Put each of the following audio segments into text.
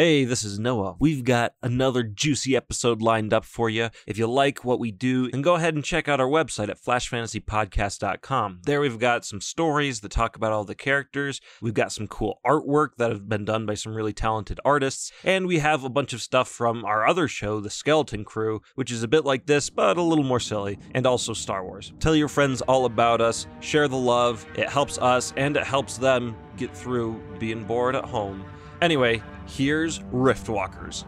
Hey, this is Noah. We've got another juicy episode lined up for you. If you like what we do, then go ahead and check out our website at flashfantasypodcast.com. There we've got some stories that talk about all the characters. We've got some cool artwork that have been done by some really talented artists. And we have a bunch of stuff from our other show, The Skeleton Crew, which is a bit like this, but a little more silly, and also Star Wars. Tell your friends all about us. Share the love. It helps us, and it helps them get through being bored at home. Anyway, here's Riftwalkers.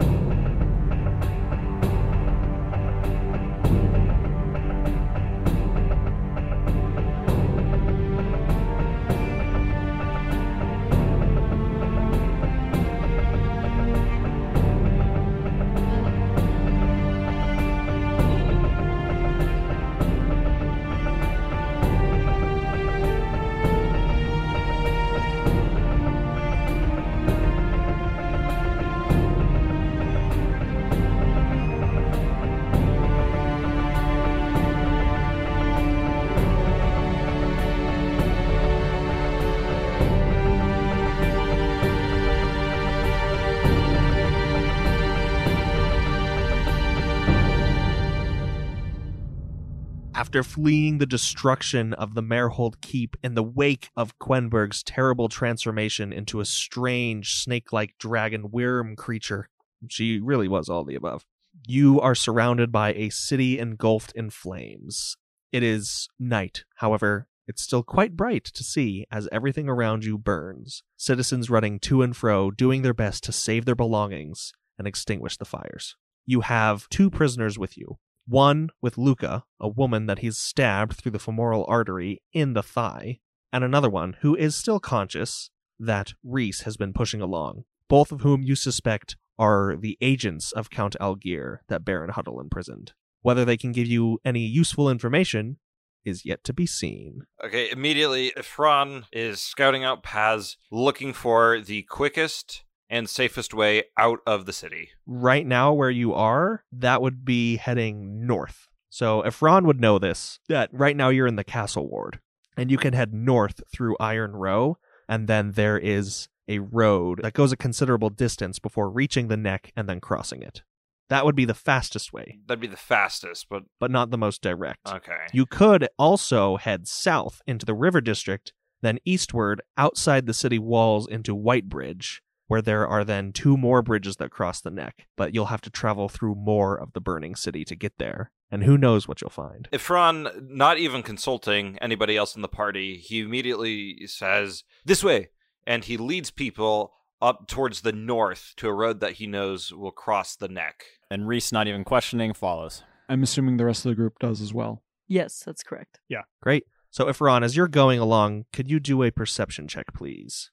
After fleeing the destruction of the Marehold Keep in the wake of Quenberg's terrible transformation into a strange snake-like dragon worm creature, she really was all the above, you are surrounded by a city engulfed in flames. It is night, however, it's still quite bright to see as everything around you burns, citizens running to and fro, doing their best to save their belongings and extinguish the fires. You have two prisoners with you. One with Luca, a woman that he's stabbed through the femoral artery in the thigh, and another one who is still conscious that Reese has been pushing along, both of whom you suspect are the agents of Count Algier that Baron Huddle imprisoned. Whether they can give you any useful information is yet to be seen. Okay, immediately, Ifran is scouting out paths, looking for the quickest and safest way out of the city. Right now, where you are, that would be heading north. So Efron would know this, that right now you're in the Castle Ward, and you can head north through Iron Row, and then there is a road that goes a considerable distance before reaching the Neck and then crossing it. That would be the fastest way. That'd be the fastest, but not the most direct. Okay. You could also head south into the River District, then eastward outside the city walls into Whitebridge, where there are then two more bridges that cross the Neck, but you'll have to travel through more of the burning city to get there, and who knows what you'll find. Ifran, not even consulting anybody else in the party, he immediately says, "This way," and he leads people up towards the north to a road that he knows will cross the Neck. And Reese, not even questioning, follows. I'm assuming the rest of the group does as well. Yes, that's correct. Yeah. Great. So Ifran, as you're going along, could you do a perception check, please?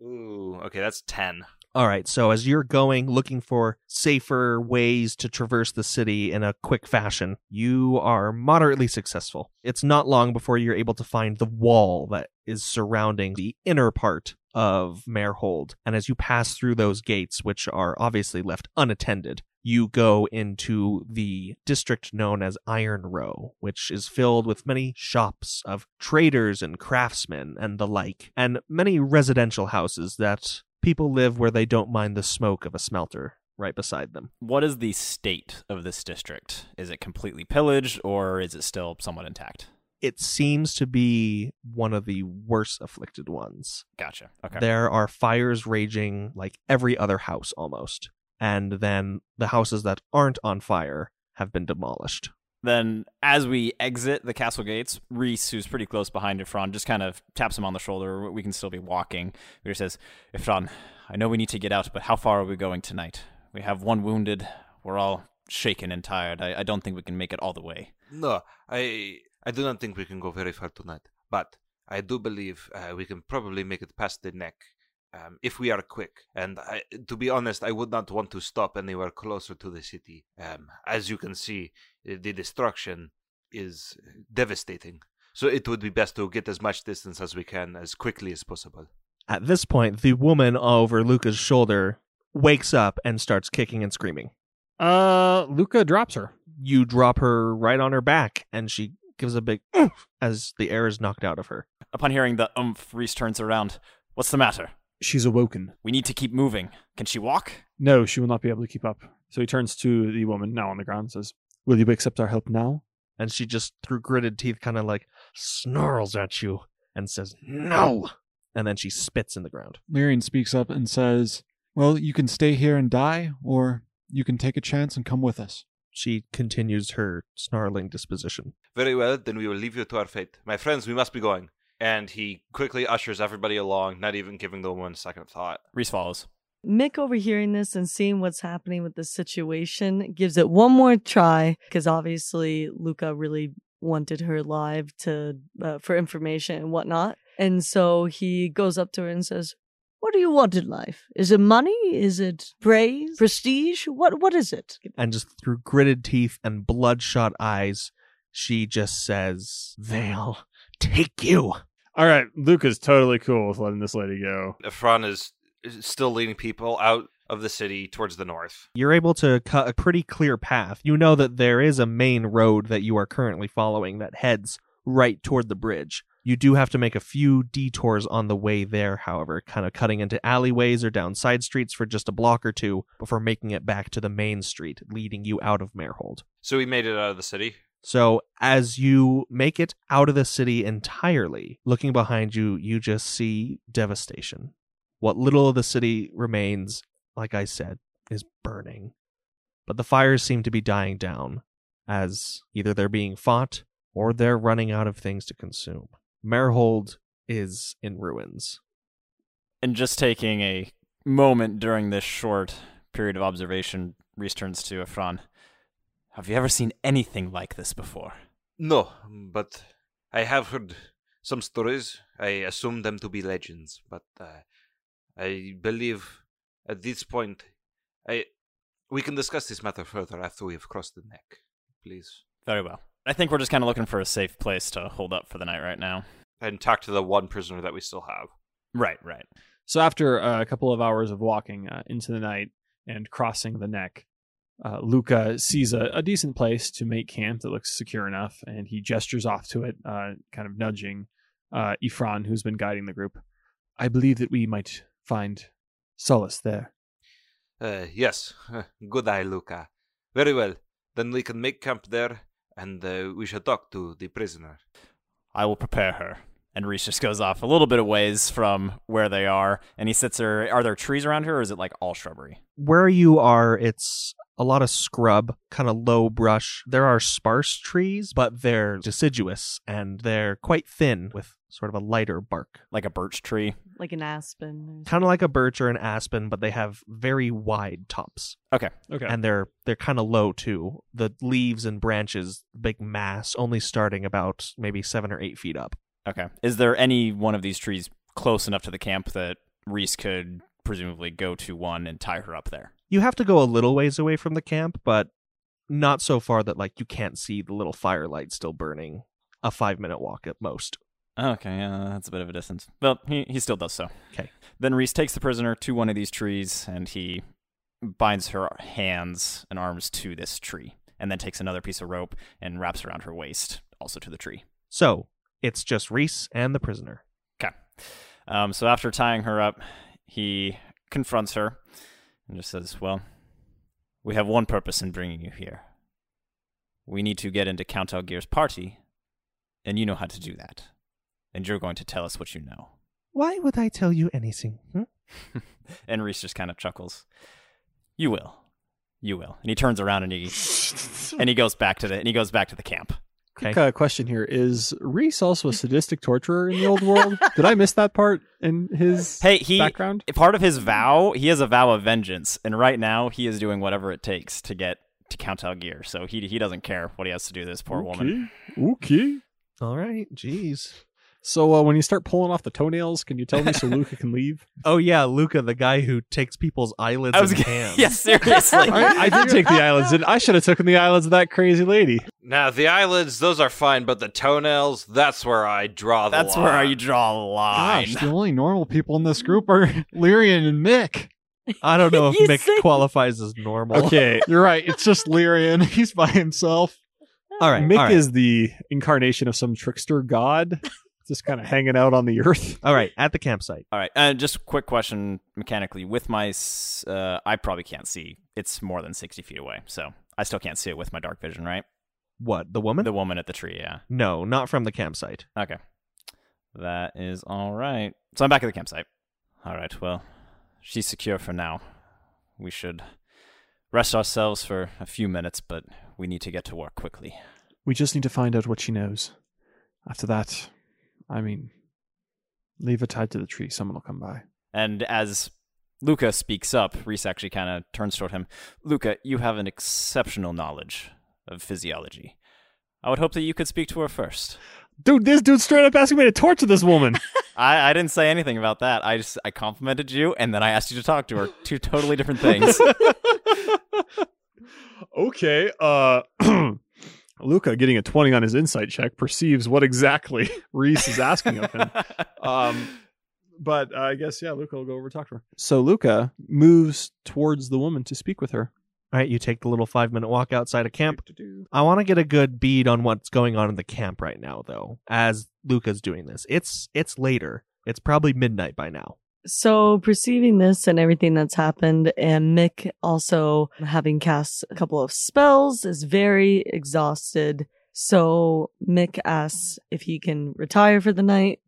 Ooh, okay, that's 10. All right, so as you're going, looking for safer ways to traverse the city in a quick fashion, you are moderately successful. It's not long before you're able to find the wall that is surrounding the inner part of Marehold. And as you pass through those gates, which are obviously left unattended, you go into the district known as Iron Row, which is filled with many shops of traders and craftsmen and the like, and many residential houses that people live where they don't mind the smoke of a smelter right beside them. What is the state of this district? Is it completely pillaged, or is it still somewhat intact? It seems to be one of the worst afflicted ones. Gotcha. Okay. There are fires raging like every other house almost. And then the houses that aren't on fire have been demolished. Then as we exit the castle gates, Reese, who's pretty close behind Ifran, just kind of taps him on the shoulder. We can still be walking. He says, "Ifran, I know we need to get out, but how far are we going tonight? We have one wounded. We're all shaken and tired. I don't think we can make it all the way." "No, I do not think we can go very far tonight. But I do believe we can probably make it past the Neck. If we are quick, and to be honest, I would not want to stop anywhere closer to the city. As you can see, the destruction is devastating, so it would be best to get as much distance as we can as quickly as possible." At this point, the woman over Luca's shoulder wakes up and starts kicking and screaming. Luca drops her. You drop her right on her back, and she gives a big oomph as the air is knocked out of her. Upon hearing the oomph, Reese turns around. "What's the matter?" she's awoken. We need to keep moving. Can she walk? No, she will not be able to keep up. So he turns to the woman now on the ground and says, will you accept our help now? And she just, through gritted teeth, kind of like snarls at you and says, no! And then she spits in the ground. Lyrian speaks up and says, well, you can stay here and die, or you can take a chance and come with us. She continues her snarling disposition. Very well, then we will leave you to our fate. My friends, we must be going. And he quickly ushers everybody along, not even giving them one second of thought. Reese follows. Mick, overhearing this and seeing what's happening with the situation, gives it one more try, because obviously Luca really wanted her live to for information and whatnot. And so he goes up to her and says, what do you want in life? Is it money? Is it praise? Prestige? What is it? And just through gritted teeth and bloodshot eyes, she just says, they'll take you. All right, Luca's totally cool with letting this lady go. Ifran is still leading people out of the city towards the north. You're able to cut a pretty clear path. You know that there is a main road that you are currently following that heads right toward the bridge. You do have to make a few detours on the way there, however, kind of cutting into alleyways or down side streets for just a block or two before making it back to the main street, leading you out of Marehold. So we made it out of the city? So as you make it out of the city entirely, looking behind you, you just see devastation. What little of the city remains, like I said, is burning. But the fires seem to be dying down, as either they're being fought or they're running out of things to consume. Marehold is in ruins. And just taking a moment during this short period of observation, Reese turns to Ifran. Have you ever seen anything like this before? No, but I have heard some stories. I assume them to be legends, but I believe at this point, we can discuss this matter further after we have crossed the Neck, please. Very well. I think we're just kind of looking for a safe place to hold up for the night right now. And talk to the one prisoner that we still have. Right. So after a couple of hours of walking into the night and crossing the Neck, Luca sees a decent place to make camp that looks secure enough, and he gestures off to it, kind of nudging Ifran, who's been guiding the group. I believe that we might find solace there. Yes. Good eye, Luca. Very well. Then we can make camp there, and we shall talk to the prisoner. I will prepare her. And Reese just goes off a little bit of ways from where they are, and he sits there. Are there trees around here, or is it like all shrubbery? Where you are, it's a lot of scrub, kind of low brush. There are sparse trees, but they're deciduous, and they're quite thin with sort of a lighter bark. Like a birch tree? Like an aspen? Kind of like a birch or an aspen, but they have very wide tops. Okay. And they're kind of low, too. The leaves and branches, big mass, only starting about maybe 7 or 8 feet up. Okay. Is there any one of these trees close enough to the camp that Reese could presumably go to one and tie her up there? You have to go a little ways away from the camp, but not so far that, like, you can't see the little firelight still burning. A 5-minute walk at most. Okay, that's a bit of a distance. Well, he still does so. Okay. Then Reese takes the prisoner to one of these trees, and he binds her hands and arms to this tree, and then takes another piece of rope and wraps around her waist, also to the tree. So, it's just Reese and the prisoner. Okay. So after tying her up, he confronts her. And just says, well, we have one purpose in bringing you here. We need to get into Count Algier's party, and you know how to do that. And you're going to tell us what you know. Why would I tell you anything? Hmm? And Reese just kind of chuckles. You will. And he turns around and he and he goes back to the camp. Okay. Quick question here. Is Reese also a sadistic torturer in the old world? Did I miss that part in his background? Part of his vow, he has a vow of vengeance. And right now, he is doing whatever it takes to get to Count Algier. So he doesn't care what he has to do to this poor woman. Okay. All right. Jeez. So when you start pulling off the toenails, can you tell me so Luca can leave? Oh, yeah. Luca, the guy who takes people's eyelids in hands. Yeah, seriously. I did take the eyelids. And I should have taken the eyelids of that crazy lady. Now, the eyelids, those are fine, but the toenails, that's where I draw the line. That's where you draw the line. Gosh, the only normal people in this group are Lyrian and Mick. I don't know if Mick qualifies as normal. Okay, you're right. It's just Lyrian. He's by himself. All right. Mick is the incarnation of some trickster god. just kind of hanging out on the earth. All right, at the campsite. All right, just a quick question mechanically. With my, I probably can't see. It's more than 60 feet away, so I still can't see it with my dark vision, right? What, the woman? The woman at the tree, yeah. No, not from the campsite. Okay. That is all right. So I'm back at the campsite. All right, well, she's secure for now. We should rest ourselves for a few minutes, but we need to get to work quickly. We just need to find out what she knows. After that, I mean, leave her tied to the tree. Someone will come by. And as Luca speaks up, Reese actually kind of turns toward him. Luca, you have an exceptional knowledge of physiology. I would hope that you could speak to her first. Dude, this dude's straight up asking me to torture this woman. I didn't say anything about that. I complimented you, and then I asked you to talk to her. Two totally different things. Okay. Luca, getting a 20 on his insight check, perceives what exactly Reese is asking of him. But I guess, yeah, Luca will go over and talk to her. So Luca moves towards the woman to speak with her. All right, you take the little 5-minute walk outside of camp. I want to get a good bead on what's going on in the camp right now, though, as Luca's doing this. It's later. It's probably midnight by now. So perceiving this and everything that's happened, and Mick also having cast a couple of spells, is very exhausted. So Mick asks if he can retire for the night,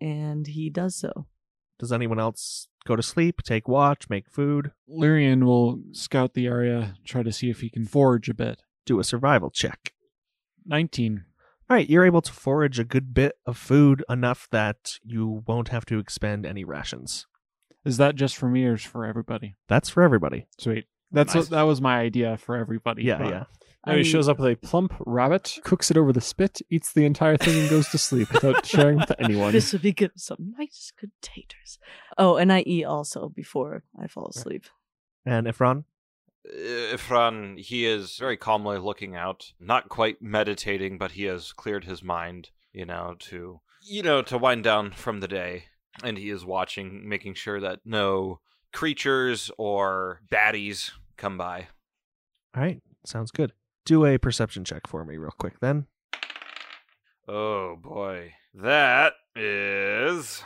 and he does so. Does anyone else go to sleep, take watch, make food? Lyrian will scout the area, try to see if he can forage a bit. Do a survival check. 19. All right, you're able to forage a good bit of food, enough that you won't have to expend any rations. Is that just for me or for everybody? That's for everybody. Sweet. That's nice. That was my idea for everybody. Yeah, yeah. And he shows up with a plump rabbit, cooks it over the spit, eats the entire thing, and goes to sleep without sharing with anyone. This would be good. Some nice, good taters. Oh, and I eat also before I fall asleep. And Ifran? Ifran, he is very calmly looking out, not quite meditating, but he has cleared his mind, to wind down from the day. And he is watching, making sure that no creatures or baddies come by. All right. Sounds good. Do a perception check for me real quick then. Oh, boy. That is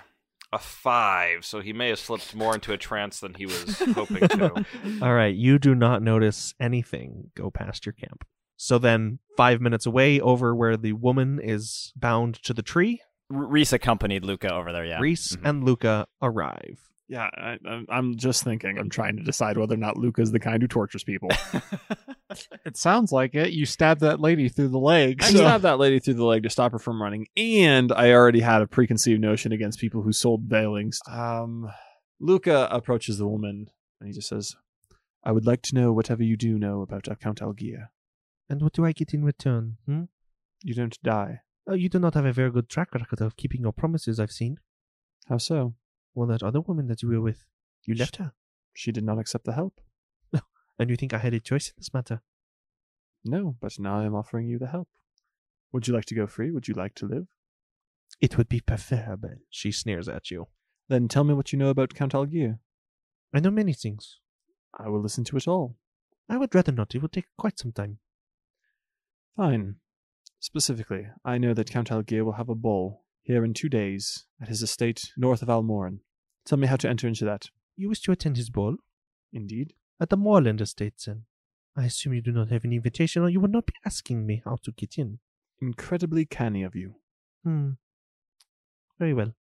a 5, so he may have slipped more into a trance than he was hoping to. All right, you do not notice anything go past your camp. So then, 5 minutes away, over where the woman is bound to the tree. Reese accompanied Luca over there, yeah. Reese and Luca arrive. Yeah, I'm just thinking. I'm trying to decide whether or not Luca's the kind who tortures people. It sounds like it. You stabbed that lady through the leg. I stabbed that lady through the leg to stop her from running, and I already had a preconceived notion against people who sold veilings. Luca approaches the woman, and he just says, I would like to know whatever you do know about Count Algier. And what do I get in return? You don't die. Oh, you do not have a very good track record of keeping your promises, I've seen. How so? Well, that other woman that you were with, you left her. She did not accept the help. And you think I had a choice in this matter? No, but now I am offering you the help. Would you like to go free? Would you like to live? It would be preferable. She sneers at you. Then tell me what you know about Count Algier. I know many things. I will listen to it all. I would rather not. It will take quite some time. Fine. Specifically, I know that Count Algier will have a ball here in 2 days at his estate north of Almoran. Tell me how to enter into that. You wish to attend his ball? Indeed. At the Moorland estate, then. I assume you do not have an invitation, or you would not be asking me how to get in. Incredibly canny of you. Very well.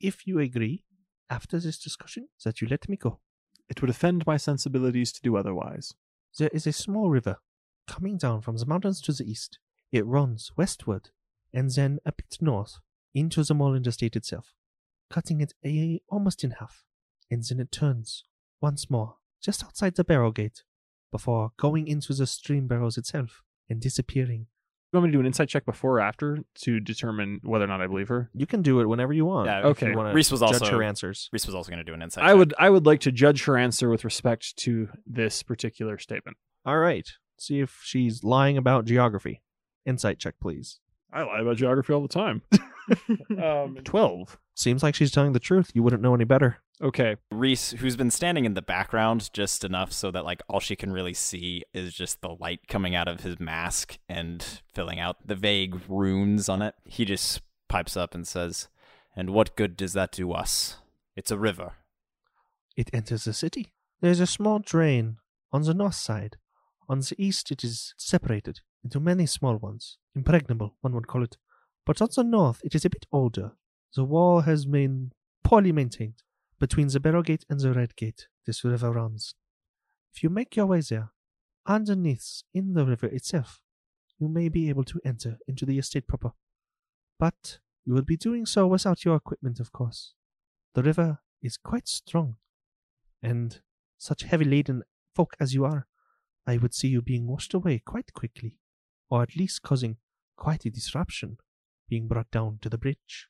If you agree, after this discussion, that you let me go. It would offend my sensibilities to do otherwise. There is a small river coming down from the mountains to the east. It runs westward, and then a bit north, into the Moorland estate itself, cutting it almost in half, and then it turns once more, just outside the Barrow Gate, before going into the stream barrows itself and disappearing. You want me to do an insight check before or after to determine whether or not I believe her? You can do it whenever you want. Yeah, okay. Reese was also judge her answers. Reese was also going to do an insight check. I would like to judge her answer with respect to this particular statement. All right. See if she's lying about geography. Insight check, please. I lie about geography all the time. 12. Seems like she's telling the truth. You wouldn't know any better. Okay. Reese, who's been standing in the background just enough so that all she can really see is just the light coming out of his mask and filling out the vague runes on it. He just pipes up and says, "And what good does that do us? It's a river." "It enters the city. There's a small drain on the north side. On the east it is separated into many small ones. Impregnable, one would call it. But on the north it is a bit older. The wall has been poorly maintained. Between the Barrow Gate and the Red Gate, this river runs. If you make your way there, underneath, in the river itself, you may be able to enter into the estate proper. But you will be doing so without your equipment, of course. The river is quite strong, and such heavy-laden folk as you are, I would see you being washed away quite quickly, or at least causing quite a disruption, being brought down to the bridge."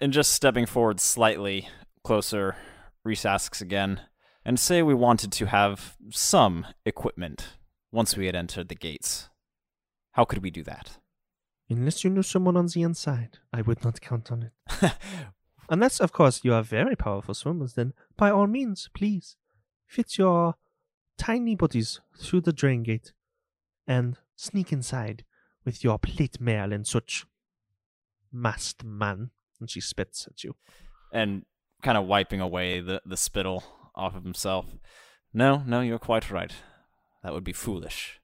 And just stepping forward slightly closer, Reese asks again, "And say we wanted to have some equipment once we had entered the gates. How could we do that?" "Unless you knew someone on the inside, I would not count on it." "Unless, of course, you are very powerful swimmers, then by all means, please, fit your tiny bodies through the drain gate and sneak inside with your plate mail and such. Masked man." And she spits at you. And kind of wiping away the spittle off of himself. No, you're quite right. That would be foolish.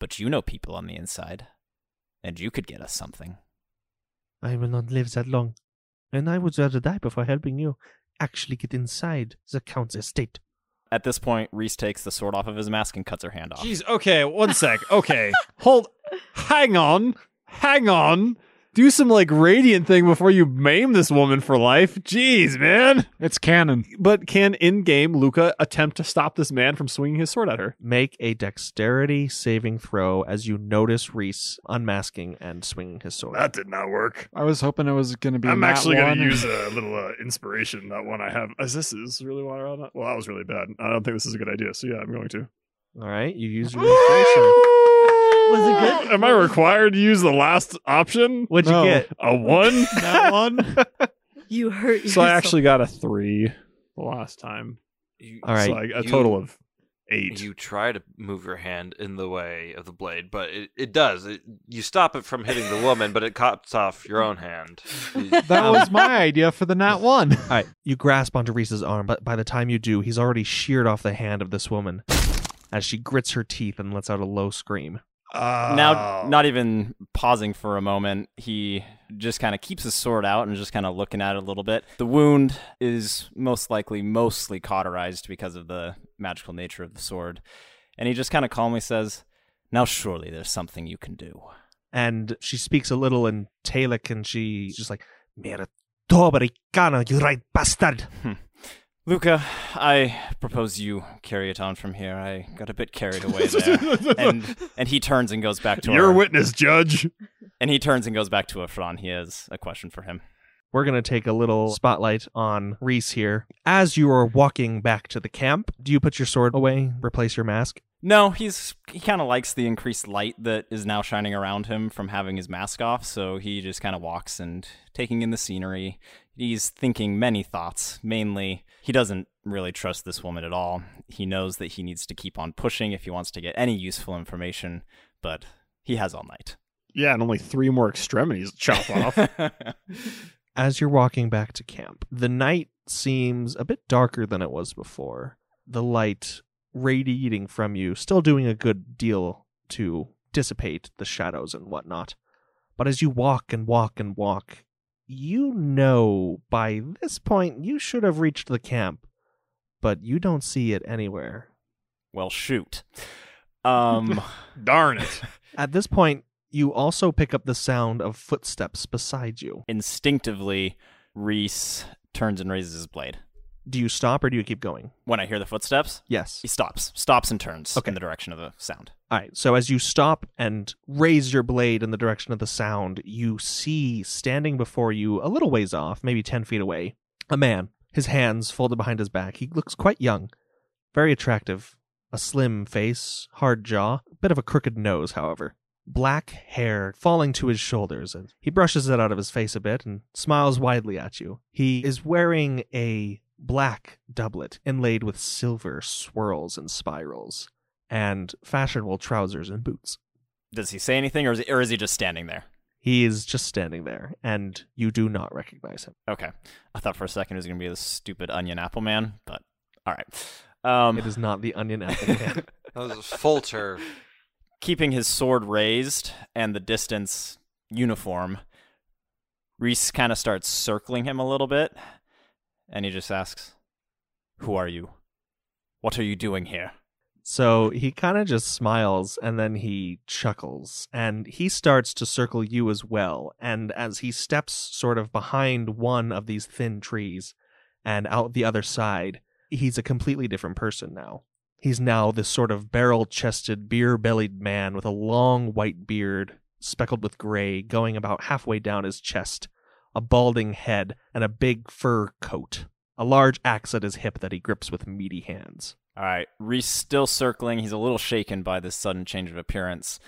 But you know people on the inside, and you could get us something." "I will not live that long, and I would rather die before helping you actually get inside the Count's estate." At this point, Reese takes the sword off of his mask and cuts her hand off. "Jeez, okay, one sec, okay. Hang on. Do some, radiant thing before you maim this woman for life. Jeez, man. It's canon." But can, in-game, Luca attempt to stop this man from swinging his sword at her? Make a dexterity saving throw as you notice Reese unmasking and swinging his sword. That did not work. I was hoping it was going to be I'm actually going to use a little inspiration, that one I have. This is really why I'm not... Well, that was really bad. I don't think this is a good idea, so yeah, I'm going to. All right, you use your inspiration. Was it good? Am I required to use the last option? What'd you get? A one? Not one? You hurt yourself. So I actually got a 3 the last time. All right. So a total of 8. You try to move your hand in the way of the blade, but it does. You stop it from hitting the woman, but it cuts off your own hand. That was my idea for the nat 1. All right. You grasp onto Reese's arm, but by the time you do, he's already sheared off the hand of this woman as she grits her teeth and lets out a low scream. Now, not even pausing for a moment, he just kind of keeps his sword out and just kind of looking at it a little bit. The wound is most likely mostly cauterized because of the magical nature of the sword. And he just kind of calmly says, "Now surely there's something you can do." And she speaks a little in Talyk and she's just like, "Meritoberichana, you right bastard." "Luca, I propose you carry it on from here. I got a bit carried away there." And he turns and goes back to Your witness, Judge. And he turns and goes back to Ifran. He has a question for him. We're going to take a little spotlight on Reese here. As you are walking back to the camp, do you put your sword away, replace your mask? No, he kind of likes the increased light that is now shining around him from having his mask off, so he just kind of walks and taking in the scenery. He's thinking many thoughts, mainly he doesn't really trust this woman at all. He knows that he needs to keep on pushing if he wants to get any useful information, but he has all night. Yeah, and only 3 more extremities to chop off. As you're walking back to camp, the night seems a bit darker than it was before. The light radiating from you, still doing a good deal to dissipate the shadows and whatnot. But as you walk and walk and walk, you know by this point you should have reached the camp, but you don't see it anywhere. Well, shoot. Darn it. At this point, you also pick up the sound of footsteps beside you. Instinctively, Reese turns and raises his blade. Do you stop or do you keep going? When I hear the footsteps? Yes. He stops and turns in the direction of the sound. All right. So as you stop and raise your blade in the direction of the sound, you see standing before you a little ways off, maybe 10 feet away, a man, his hands folded behind his back. He looks quite young, very attractive, a slim face, hard jaw, a bit of a crooked nose, however. Black hair falling to his shoulders, and he brushes it out of his face a bit and smiles widely at you. He is wearing a black doublet inlaid with silver swirls and spirals, and fashionable trousers and boots. Does he say anything, or is he just standing there? He is just standing there, and you do not recognize him. Okay. I thought for a second it was going to be the stupid onion apple man, but all right. It is not the onion apple man. That was a falter. Keeping his sword raised and the distance uniform, Reese kind of starts circling him a little bit, and he just asks, "Who are you? What are you doing here?" So he kind of just smiles, and then he chuckles, and he starts to circle you as well. And as he steps sort of behind one of these thin trees and out the other side, he's a completely different person now. He's now this sort of barrel-chested, beer-bellied man with a long white beard, speckled with gray, going about halfway down his chest, a balding head, and a big fur coat. A large axe at his hip that he grips with meaty hands. All right, Reese still circling. He's a little shaken by this sudden change of appearance,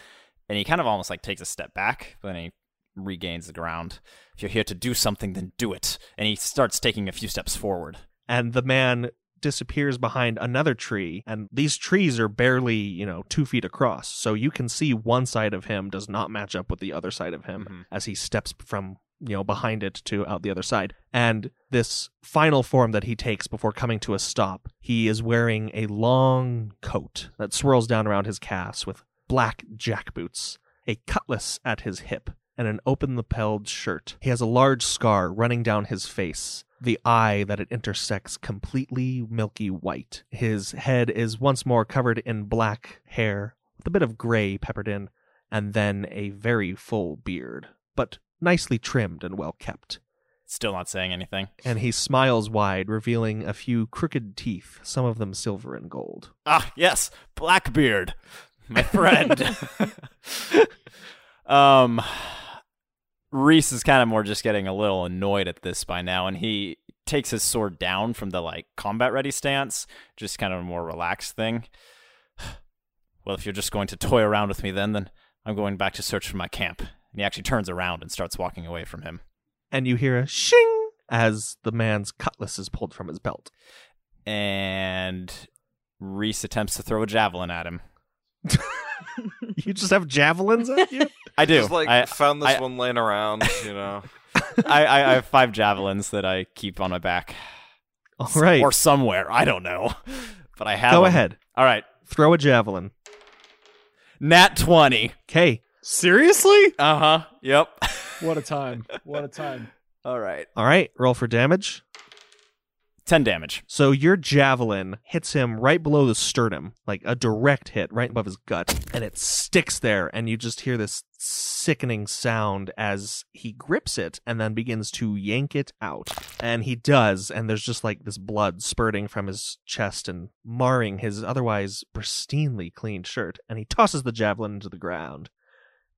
and he kind of almost like takes a step back, but then he regains the ground. If you're here to do something, then do it. And he starts taking a few steps forward. And the man disappears behind another tree, and these trees are barely, 2 feet across, so you can see one side of him does not match up with the other side of him as he steps from behind it to out the other side. And this final form that he takes before coming to a stop, he is wearing a long coat that swirls down around his calves with black jackboots, a cutlass at his hip, and an open-lapelled shirt. He has a large scar running down his face, the eye that it intersects completely milky white. His head is once more covered in black hair, with a bit of gray peppered in, and then a very full beard. But nicely trimmed and well kept. Still not saying anything. And he smiles wide, revealing a few crooked teeth, some of them silver and gold. Ah, yes, Blackbeard, my friend. Reese is kind of more just getting a little annoyed at this by now, and he takes his sword down from the combat-ready stance, just kind of a more relaxed thing. Well, if you're just going to toy around with me then I'm going back to search for my camp. And he actually turns around and starts walking away from him. And you hear a shing as the man's cutlass is pulled from his belt. And Reese attempts to throw a javelin at him. You just have javelins at you? I do. Just found this one laying around, I have 5 javelins that I keep on my back. All right. Or somewhere. I don't know. But I have Go ahead. All right. Throw a javelin. Nat 20. Okay. Seriously? Uh-huh. Yep. What a time. All right. Roll for damage. 10 damage. So your javelin hits him right below the sternum, like a direct hit right above his gut, and it sticks there, and you just hear this sickening sound as he grips it and then begins to yank it out. And he does, and there's just this blood spurting from his chest and marring his otherwise pristinely clean shirt, and he tosses the javelin into the ground.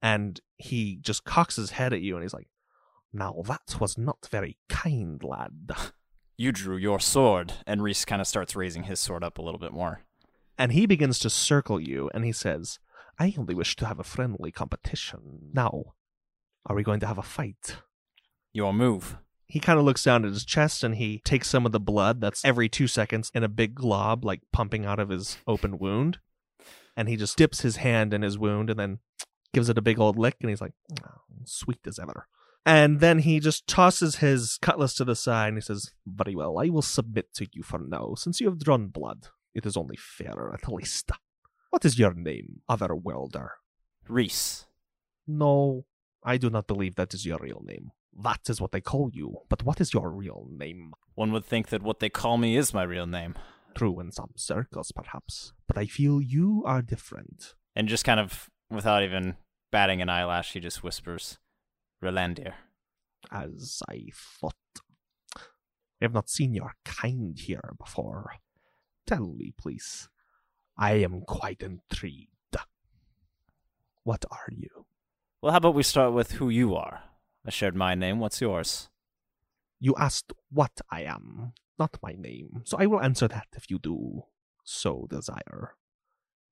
And he just cocks his head at you, and he's like, "Now that was not very kind, lad." You drew your sword, and Reese kind of starts raising his sword up a little bit more. And he begins to circle you, and he says, "I only wish to have a friendly competition. Now, are we going to have a fight?" Your move. He kind of looks down at his chest, and he takes some of the blood that's every 2 seconds in a big glob, pumping out of his open wound. And he just dips his hand in his wound, and then gives it a big old lick, and he's like, "Oh, sweet as ever." And then he just tosses his cutlass to the side, and he says, "Very well, I will submit to you for now, since you have drawn blood. It is only fair, at least. What is your name, Otherworlder?" "Reese." "No, I do not believe that is your real name. That is what they call you, but what is your real name?" "One would think that what they call me is my real name." "True in some circles, perhaps, but I feel you are different." And just kind of, without even batting an eyelash, he just whispers, "Rilandier." "As I thought. I have not seen your kind here before. Tell me, please. I am quite intrigued. What are you?" "Well, how about we start with who you are? I shared my name. What's yours?" "You asked what I am, not my name. So I will answer that if you do so desire.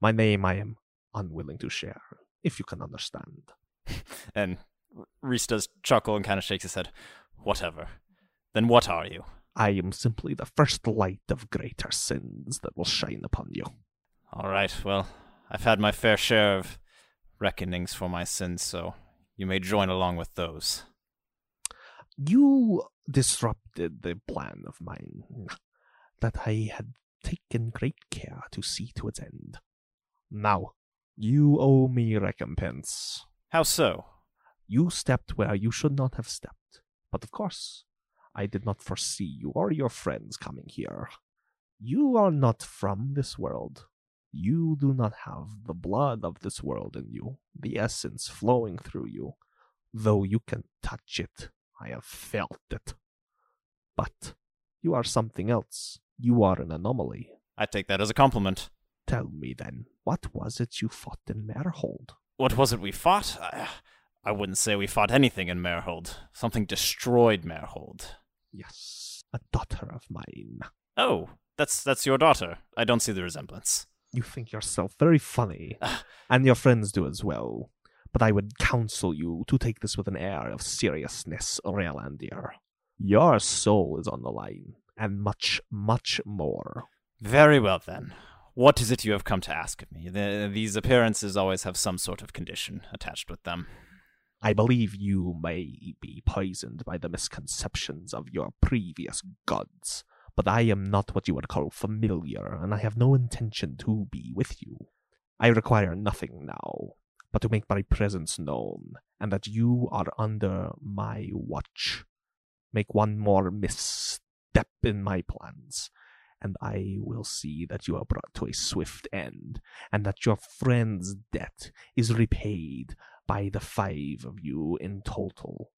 My name I am unwilling to share, if you can understand." And Reese does chuckle and kind of shakes his head. "Whatever. Then what are you?" "I am simply the first light of greater sins that will shine upon you." "All right, well, I've had my fair share of reckonings for my sins, so you may join along with those. You disrupted the plan of mine that I had taken great care to see to its end. Now, you owe me recompense. How so? You stepped where you should not have stepped. But of course, I did not foresee you or your friends coming here. You are not from this world. You do not have the blood of this world in you, the essence flowing through you. Though you can touch it, I have felt it. But you are something else. You are an anomaly. I take that as a compliment. Tell me then, what was it you fought in Marehold? What was it we fought? I wouldn't say we fought anything in Marehold. Something destroyed Marehold. Yes, a daughter of mine. Oh, that's your daughter. I don't see the resemblance. You think yourself very funny, and your friends do as well. But I would counsel you to take this with an air of seriousness, Relandier. Your soul is on the line, and much, much more. Very well, then. What is it you have come to ask of me? These appearances always have some sort of condition attached with them. I believe you may be poisoned by the misconceptions of your previous gods. But I am not what you would call familiar, and I have no intention to be with you. I require nothing now, but to make my presence known, and that you are under my watch. Make one more misstep in my plans, and I will see that you are brought to a swift end, and that your friend's debt is repaid by the 5 of you in total,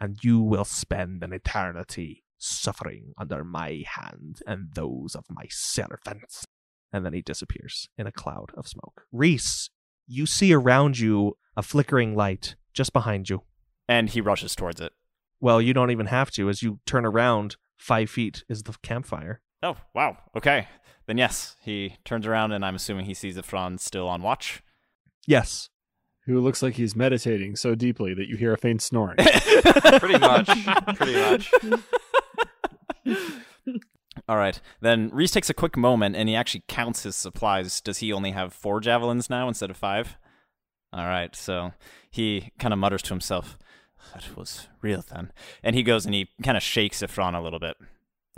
and you will spend an eternity suffering under my hand and those of my servants. And then he disappears in a cloud of smoke. Reese, you see around you a flickering light just behind you. And he rushes towards it. Well, you don't even have to. As you turn around, 5 feet is the campfire. Oh, wow. Okay. Then yes, he turns around, and I'm assuming he sees Ifran still on watch. Yes. Who looks like he's meditating so deeply that you hear a faint snoring. Pretty much. All right, then Reese takes a quick moment and he actually counts his supplies. Does he only have 4 javelins now instead of 5? All right, so he kind of mutters to himself, that was real then. And he goes and he kind of shakes Ifran a little bit.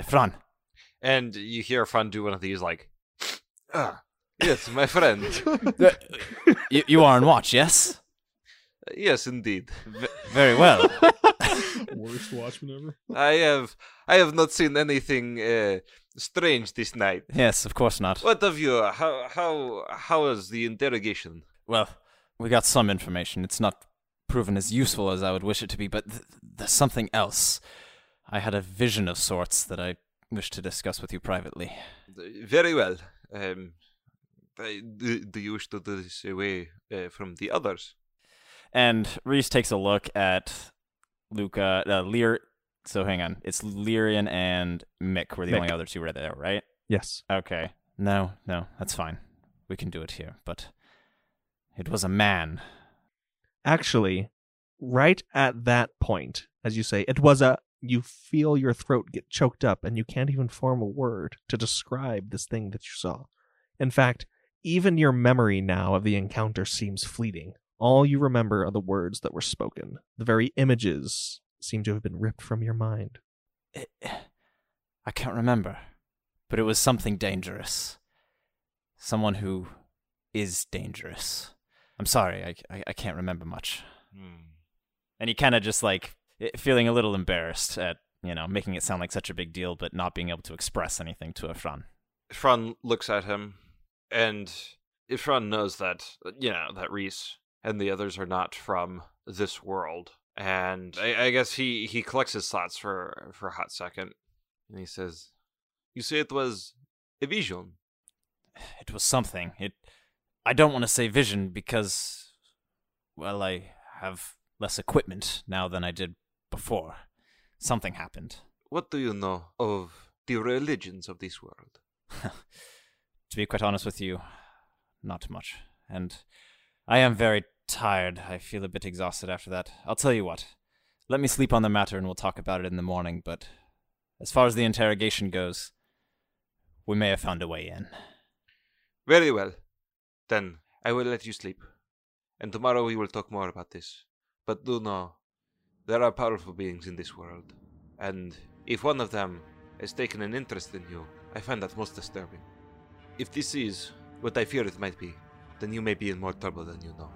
Ifran! And you hear Ifran do one of these like, yes, my friend. You are on watch, yes? Yes, indeed. Very well. Worst watchman ever. I have not seen anything strange this night. Yes, of course not. What of you? How is the interrogation? Well, we got some information. It's not proven as useful as I would wish it to be, but there's something else. I had a vision of sorts that I wish to discuss with you privately. Very well. Do you wish to do this away from the others? And Reese takes a look at Luca, so hang on. It's Lyrian and Mick were the only other 2 were there, right? Yes. Okay. No, that's fine. We can do it here, but it was a man. Actually, right at that point, as you say, you feel your throat get choked up and you can't even form a word to describe this thing that you saw. In fact, even your memory now of the encounter seems fleeting. All you remember are the words that were spoken. The very images seem to have been ripped from your mind. I can't remember, but it was something dangerous. Someone who is dangerous. I'm sorry, I can't remember much. And he kind of just like, feeling a little embarrassed at, making it sound like such a big deal, but not being able to express anything to Ifran. Ifran looks at him, and Ifran knows that, that Reese and the others are not from this world. And I guess he collects his thoughts for a hot second. And he says, you say it was a vision. It was something. I don't want to say vision because, well, I have less equipment now than I did before. Something happened. What do you know of the religions of this world? To be quite honest with you, not much. And I am very tired. I feel a bit exhausted after that. I'll tell you what. Let me sleep on the matter and we'll talk about it in the morning, but as far as the interrogation goes, we may have found a way in. Very well. Then I will let you sleep. And tomorrow we will talk more about this. But do know, there are powerful beings in this world, and if one of them has taken an interest in you, I find that most disturbing. If this is what I fear it might be, then you may be in more trouble than you know.